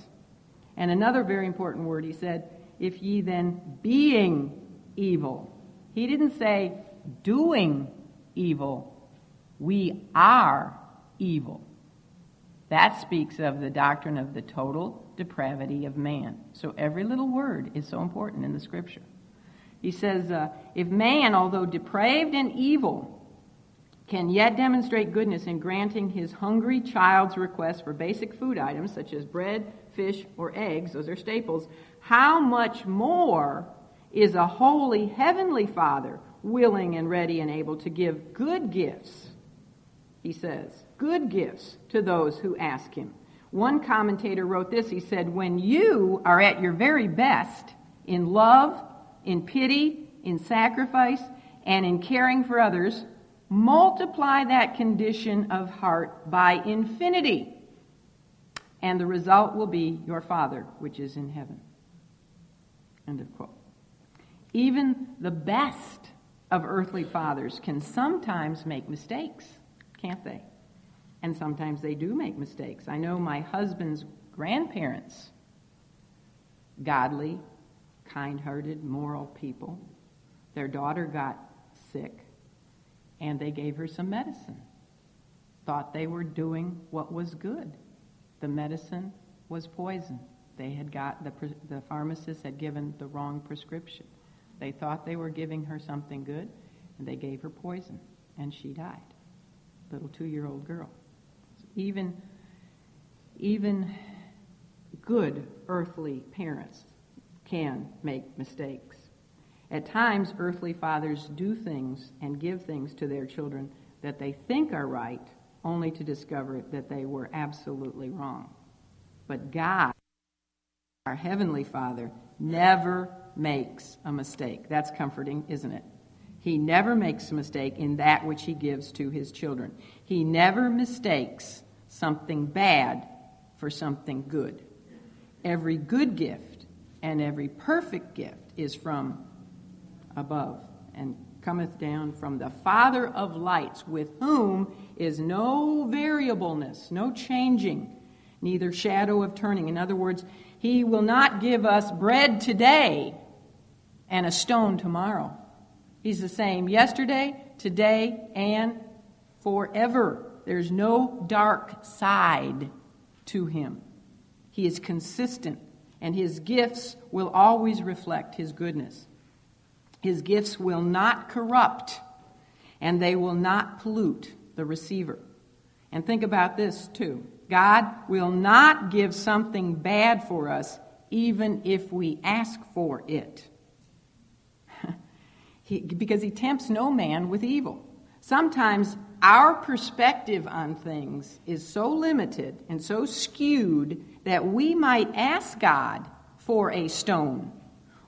And another very important word, he said, if ye then being evil. He didn't say doing evil. We are evil. That speaks of the doctrine of the total depravity of man. So every little word is so important in the Scripture. He says, uh, if man, although depraved and evil, can yet demonstrate goodness in granting his hungry child's request for basic food items such as bread, fish, or eggs, those are staples, how much more is a holy heavenly Father willing and ready and able to give good gifts, he says, good gifts to those who ask him. One commentator wrote this, he said, when you are at your very best in love, in pity, in sacrifice, and in caring for others, multiply that condition of heart by infinity, and the result will be your Father which is in heaven. End of quote. Even the best of earthly fathers can sometimes make mistakes, can't they? And sometimes they do make mistakes. I know my husband's grandparents, godly, kind-hearted, moral people, their daughter got sick, and they gave her some medicine. Thought they were doing what was good. The medicine was poison. They had got, the, the pharmacist had given the wrong prescription. They thought they were giving her something good, and they gave her poison, and she died. Little two-year-old girl. So even, even good earthly parents can make mistakes. At times, earthly fathers do things and give things to their children that they think are right, only to discover that they were absolutely wrong. But God, our Heavenly Father, never makes a mistake. That's comforting, isn't it? He never makes a mistake in that which he gives to his children. He never mistakes something bad for something good. Every good gift and every perfect gift is from above and cometh down from the Father of lights, with whom is no variableness, no changing, neither shadow of turning. In other words, he will not give us bread today and a stone tomorrow. He's the same yesterday, today, and forever. There's no dark side to him. He is consistent, and his gifts will always reflect his goodness. His gifts will not corrupt, and they will not pollute the receiver. And think about this, too. God will not give something bad for us, even if we ask for it. He, because he tempts no man with evil. Sometimes our perspective on things is so limited and so skewed that we might ask God for a stone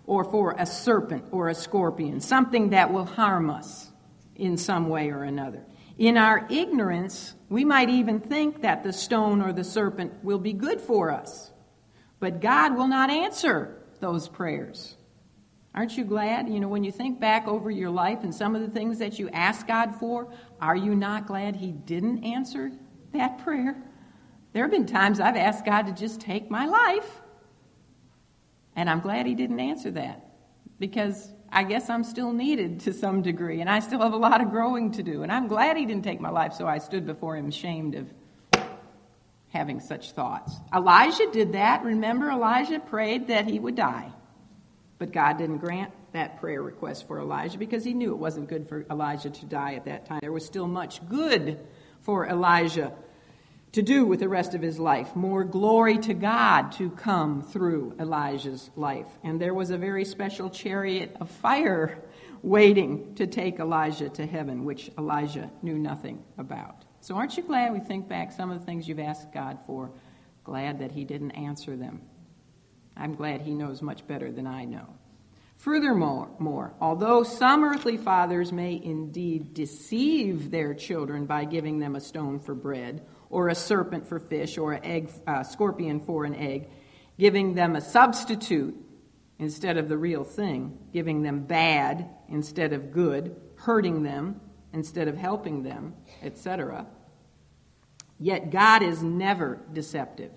or for a serpent or a scorpion, something that will harm us in some way or another. In our ignorance, we might even think that the stone or the serpent will be good for us, but God will not answer those prayers. Aren't you glad? You know, when you think back over your life and some of the things that you asked God for, are you not glad he didn't answer that prayer? There have been times I've asked God to just take my life, and I'm glad he didn't answer that, because I guess I'm still needed to some degree, and I still have a lot of growing to do, and I'm glad he didn't take my life, so I stood before him ashamed of having such thoughts. Elijah did that. Remember, Elijah prayed that he would die. But God didn't grant that prayer request for Elijah because he knew it wasn't good for Elijah to die at that time. There was still much good for Elijah to do with the rest of his life. More glory to God to come through Elijah's life. And there was a very special chariot of fire waiting to take Elijah to heaven, which Elijah knew nothing about. So aren't you glad we think back some of the things you've asked God for? Glad that he didn't answer them. I'm glad he knows much better than I know. Furthermore, more, although some earthly fathers may indeed deceive their children by giving them a stone for bread, or a serpent for fish, or an egg, uh, scorpion for an egg, giving them a substitute instead of the real thing, giving them bad instead of good, hurting them instead of helping them, et cetera. Yet God is never deceptive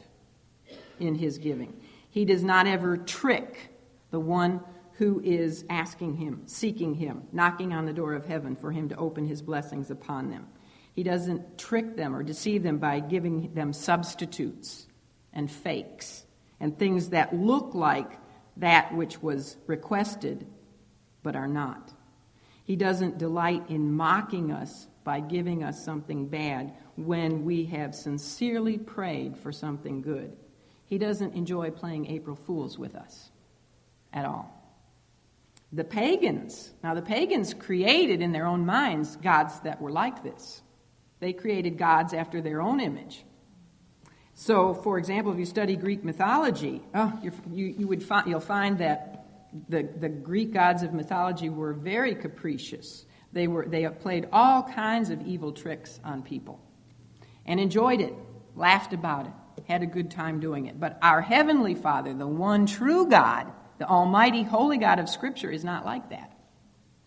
in his giving. He does not ever trick the one who is asking him, seeking him, knocking on the door of heaven for him to open his blessings upon them. He doesn't trick them or deceive them by giving them substitutes and fakes and things that look like that which was requested but are not. He doesn't delight in mocking us by giving us something bad when we have sincerely prayed for something good. He doesn't enjoy playing April Fools with us at all. The pagans, now the pagans created in their own minds gods that were like this. They created gods after their own image. So, for example, if you study Greek mythology, oh, you're, you, you would fi- you'll find that the, the Greek gods of mythology were very capricious. They were they played all kinds of evil tricks on people and enjoyed it, laughed about it, had a good time doing it. But our Heavenly Father, the one true God, The almighty, holy God of Scripture is not like that.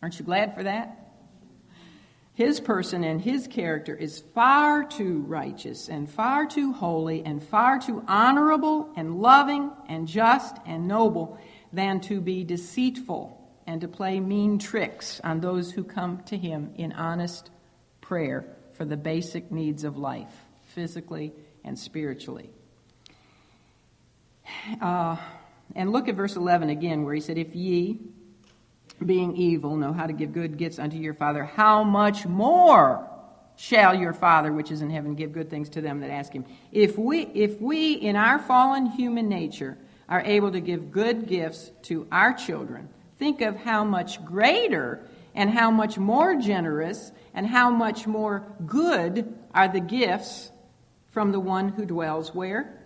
Aren't you glad for that? His person and his character is far too righteous and far too holy and far too honorable and loving and just and noble than to be deceitful and to play mean tricks on those who come to him in honest prayer for the basic needs of life, physically and spiritually. Uh, and look at verse eleven again, where he said, "If ye, being evil, know how to give good gifts unto your Father, how much more shall your Father which is in heaven give good things to them that ask him?" If we, if we in our fallen human nature are able to give good gifts to our children, think of how much greater and how much more generous and how much more good are the gifts from the one who dwells where?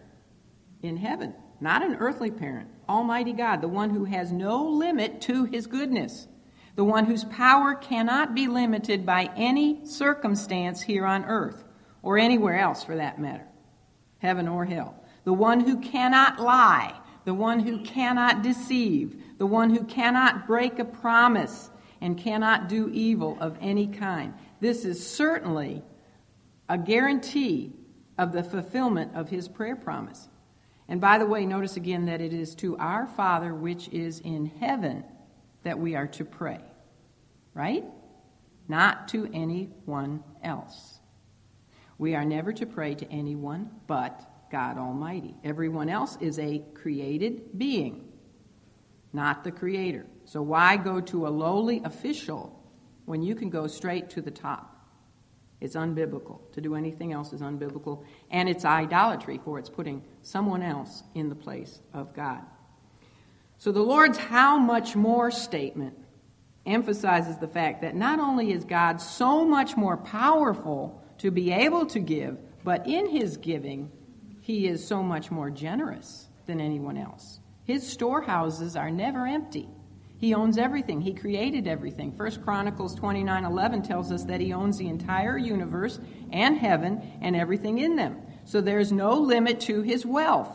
In heaven. Not an earthly parent. Almighty God, the one who has no limit to his goodness, the one whose power cannot be limited by any circumstance here on earth or anywhere else for that matter, heaven or hell, the one who cannot lie, the one who cannot deceive, the one who cannot break a promise and cannot do evil of any kind. This is certainly a guarantee of the fulfillment of his prayer promise. And by the way, notice again that it is to our Father which is in heaven that we are to pray, right? Not to anyone else. We are never to pray to anyone but God Almighty. Everyone else is a created being, not the Creator. So why go to a lowly official when you can go straight to the top? It's unbiblical. To do anything else is unbiblical, and it's idolatry, for it's putting someone else in the place of God. So the Lord's "how much more" statement emphasizes the fact that not only is God so much more powerful to be able to give, but in his giving, he is so much more generous than anyone else. His storehouses are never empty. He owns everything. He created everything. First Chronicles twenty-nine eleven tells us that he owns the entire universe and heaven and everything in them. So there's no limit to his wealth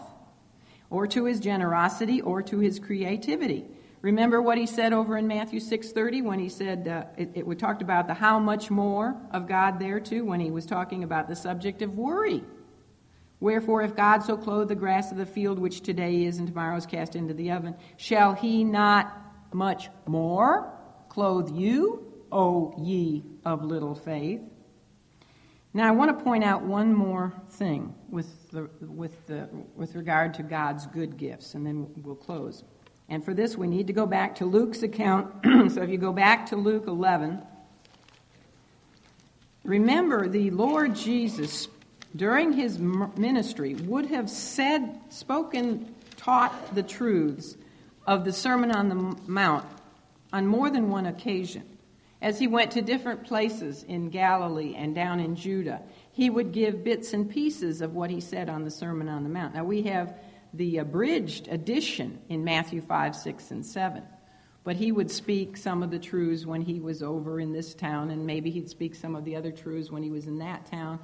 or to his generosity or to his creativity. Remember what he said over in Matthew six thirty when he said, uh, it, it we talked about the "how much more" of God there too when he was talking about the subject of worry. "Wherefore, if God so clothe the grass of the field, which today is and tomorrow is cast into the oven, shall he not much more clothe you, O ye of little faith?" Now, I want to point out one more thing with the, with the, with regard to God's good gifts, and then we'll close. And for this, we need to go back to Luke's account. So if you go back to Luke eleven, remember the Lord Jesus, during his ministry, would have said, spoken, taught the truths of the Sermon on the Mount on more than one occasion. As he went to different places in Galilee and down in Judah, he would give bits and pieces of what he said on the Sermon on the Mount. Now, we have the abridged edition in Matthew five, six, and seven, but he would speak some of the truths when he was over in this town, and maybe he'd speak some of the other truths when he was in that town.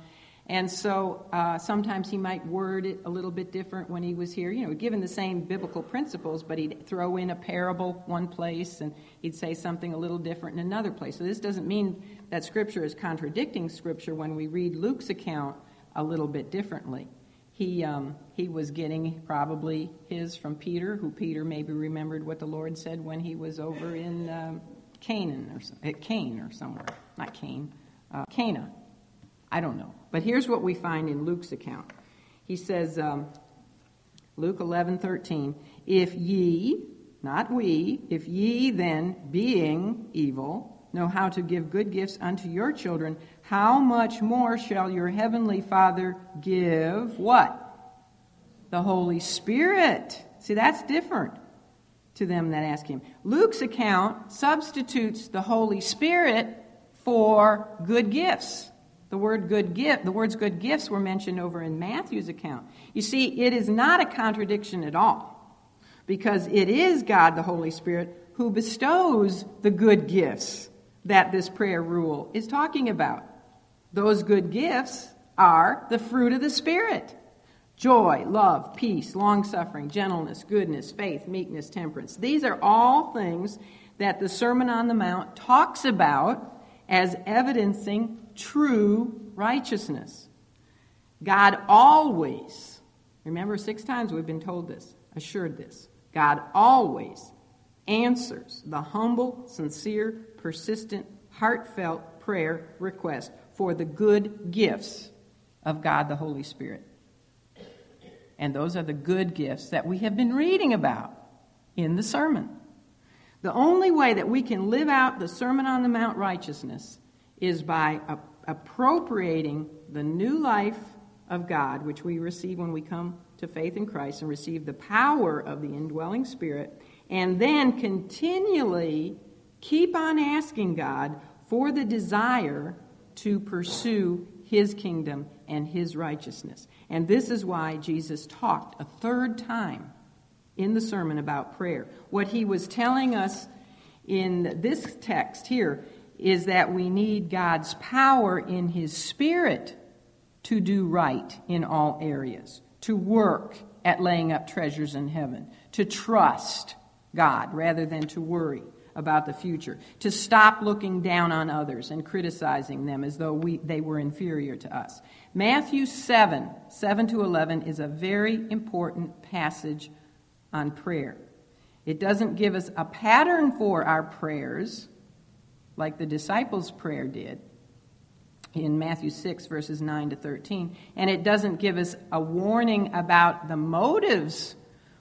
And so uh, sometimes he might word it a little bit different when he was here, you know, given the same biblical principles, but he'd throw in a parable one place and he'd say something a little different in another place. So this doesn't mean that Scripture is contradicting Scripture when we read Luke's account a little bit differently. He um, he was getting probably his from Peter, who Peter maybe remembered what the Lord said when he was over in um, Canaan or so, at Cain or somewhere, not Cain, uh, Cana. I don't know. But here's what we find in Luke's account. He says, um, Luke eleven thirteen, "If ye," not we, "if ye then, being evil, know how to give good gifts unto your children, how much more shall your heavenly Father give" what? "The Holy Spirit." See, that's different, "to them that ask him." Luke's account substitutes the Holy Spirit for good gifts. The word good gift, the words good gifts were mentioned over in Matthew's account. You see, it is not a contradiction at all, because it is God, the Holy Spirit, who bestows the good gifts that this prayer rule is talking about. Those good gifts are the fruit of the Spirit. joy, love, peace, long-suffering, gentleness, goodness, faith, meekness, temperance. These are all things that the Sermon on the Mount talks about as evidencing true righteousness. God always, remember six times we've been told this, assured this, God always answers the humble, sincere, persistent, heartfelt prayer request for the good gifts of God the Holy Spirit. And those are the good gifts that we have been reading about in the sermon. The only way that we can live out the Sermon on the Mount righteousness is by appropriating the new life of God, which we receive when we come to faith in Christ and receive the power of the indwelling Spirit, and then continually keep on asking God for the desire to pursue his kingdom and his righteousness. And this is why Jesus talked a third time in the sermon about prayer. What he was telling us in this text here is that we need God's power in his Spirit to do right in all areas, to work at laying up treasures in heaven, to trust God rather than to worry about the future, to stop looking down on others and criticizing them as though we they were inferior to us. Matthew seven, seven to eleven is a very important passage on prayer. It doesn't give us a pattern for our prayers like the disciples' prayer did in Matthew six, verses nine to thirteen, and it doesn't give us a warning about the motives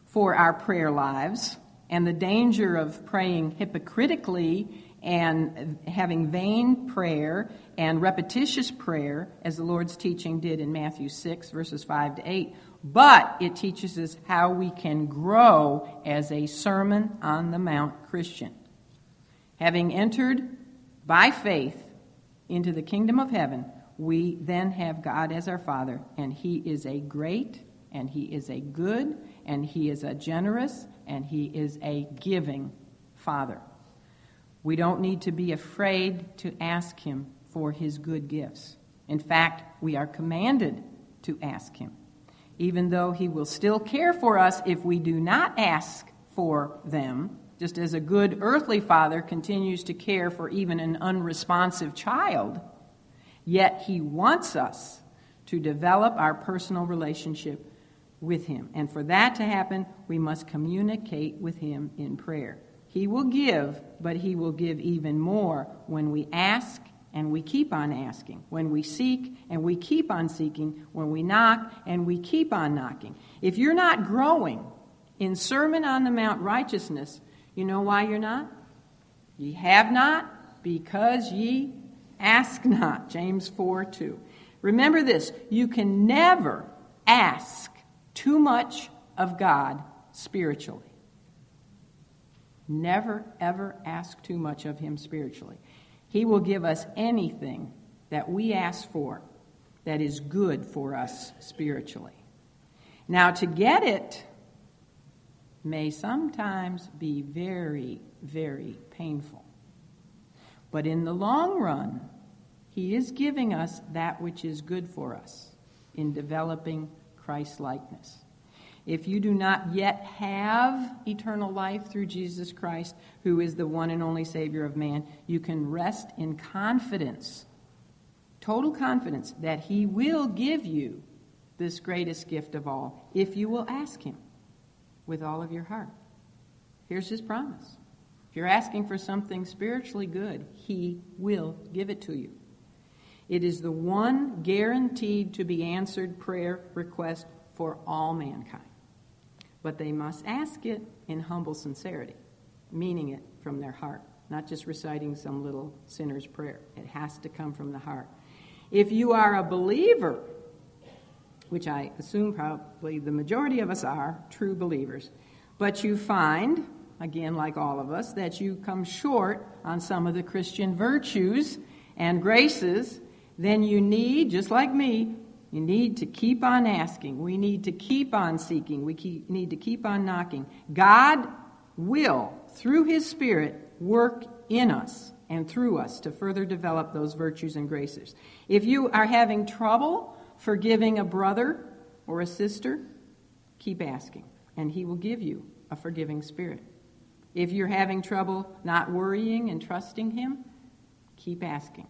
for our prayer lives and the danger of praying hypocritically and having vain prayer and repetitious prayer, as the Lord's teaching did in Matthew six, verses five to eight. But it teaches us how we can grow as a Sermon on the Mount Christian, having entered by faith into the kingdom of heaven. We then have God as our Father, and he is a great, and he is a good, and he is a generous, and he is a giving Father. We don't need to be afraid to ask him for his good gifts. In fact, we are commanded to ask him, even though he will still care for us if we do not ask for them, just as a good earthly father continues to care for even an unresponsive child. Yet he wants us to develop our personal relationship with him. And for that to happen, we must communicate with him in prayer. He will give, but he will give even more when we ask and we keep on asking, when we seek and we keep on seeking, when we knock and we keep on knocking. If you're not growing in Sermon on the Mount righteousness, you know why you're not? Ye have not, because ye ask not. James four, two. Remember this, you can never ask too much of God spiritually. Never, ever ask too much of him spiritually. He will give us anything that we ask for that is good for us spiritually. Now, to get it may sometimes be very, very painful. But in the long run, he is giving us that which is good for us in developing Christ-likeness. If you do not yet have eternal life through Jesus Christ, who is the one and only Savior of man, you can rest in confidence, total confidence, that he will give you this greatest gift of all if you will ask him with all of your heart. Here's his promise. If you're asking for something spiritually good, he will give it to you. It is the one guaranteed to be answered prayer request for all mankind. But they must ask it in humble sincerity, meaning it from their heart, not just reciting some little sinner's prayer. It has to come from the heart. If you are a believer, which I assume probably the majority of us are, true believers, but you find, again, like all of us, that you come short on some of the Christian virtues and graces, then you need, just like me, you need to keep on asking. We need to keep on seeking. We keep, need to keep on knocking. God will, through his Spirit, work in us and through us to further develop those virtues and graces. If you are having trouble forgiving a brother or a sister, keep asking, and he will give you a forgiving spirit. If you're having trouble not worrying and trusting him, keep asking,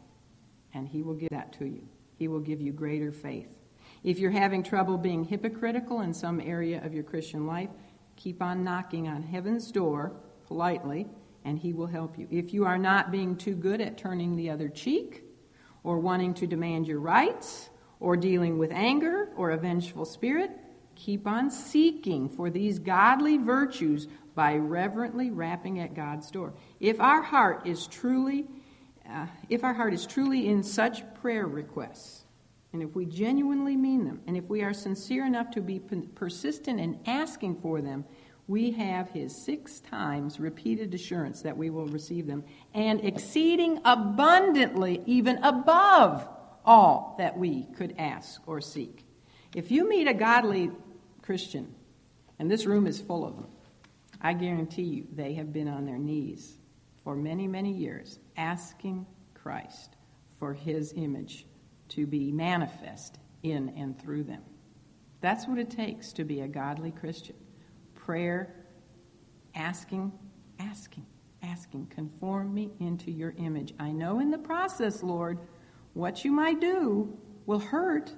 and he will give that to you. He will give you greater faith. If you're having trouble being hypocritical in some area of your Christian life, keep on knocking on heaven's door politely, and he will help you. If you are not being too good at turning the other cheek, or wanting to demand your rights, or dealing with anger or a vengeful spirit, keep on seeking for these godly virtues by reverently rapping at God's door. If our heart is truly, uh, if our heart is truly in such prayer requests, and if we genuinely mean them, and if we are sincere enough to be persistent in asking for them, we have his six times repeated assurance that we will receive them, and exceeding abundantly, even above all that we could ask or seek. If you meet a godly Christian, and this room is full of them, I guarantee you they have been on their knees for many, many years, asking Christ for his image to be manifest in and through them. That's what it takes to be a godly Christian. Prayer, asking, asking, asking. Conform me into your image. I know in the process, Lord, what you might do will hurt,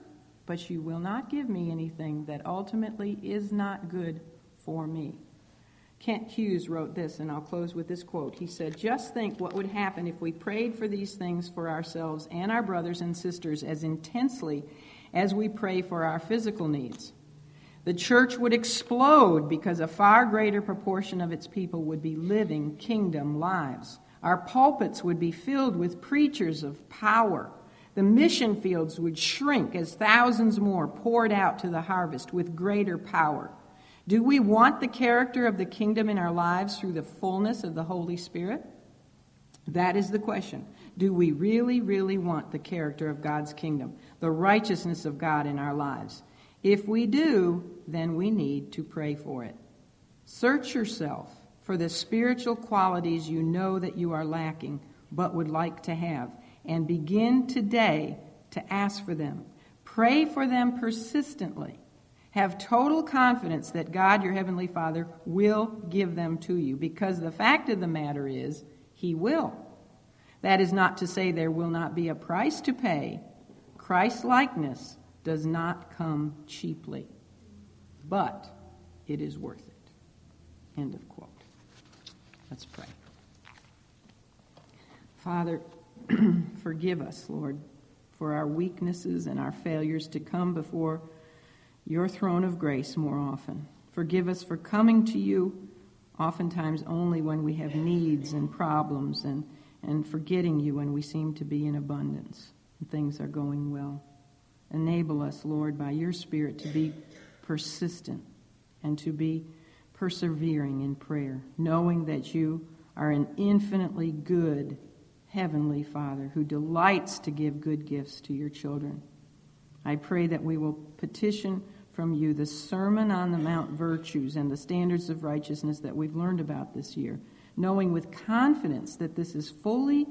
but you will not give me anything that ultimately is not good for me. Kent Hughes wrote this, and I'll close with this quote. He said, "Just think what would happen if we prayed for these things for ourselves and our brothers and sisters as intensely as we pray for our physical needs. The church would explode because a far greater proportion of its people would be living kingdom lives. Our pulpits would be filled with preachers of power. The mission fields would shrink as thousands more poured out to the harvest with greater power. Do we want the character of the kingdom in our lives through the fullness of the Holy Spirit? That is the question. Do we really, really want the character of God's kingdom, the righteousness of God in our lives? If we do, then we need to pray for it. Search yourself for the spiritual qualities you know that you are lacking but would like to have, and begin today to ask for them. Pray for them persistently. Have total confidence that God, your Heavenly Father, will give them to you, because the fact of the matter is, he will. That is not to say there will not be a price to pay. Christ-likeness does not come cheaply, but it is worth it." End of quote. Let's pray. Father, forgive us, Lord, for our weaknesses and our failures to come before your throne of grace more often. Forgive us for coming to you oftentimes only when we have needs and problems, and, and forgetting you when we seem to be in abundance and things are going well. Enable us, Lord, by your Spirit to be persistent and to be persevering in prayer, knowing that you are an infinitely good Heavenly Father who delights to give good gifts to your children. I pray that we will petition from you the Sermon on the Mount virtues and the standards of righteousness that we've learned about this year, knowing with confidence that this is fully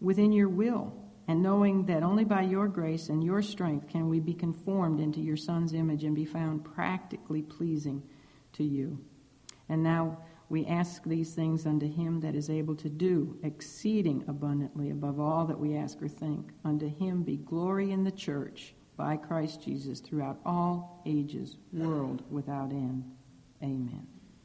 within your will, and knowing that only by your grace and your strength can we be conformed into your Son's image and be found practically pleasing to you. And now we ask these things unto him that is able to do exceeding abundantly above all that we ask or think. Unto him be glory in the church by Christ Jesus throughout all ages, world without end. Amen.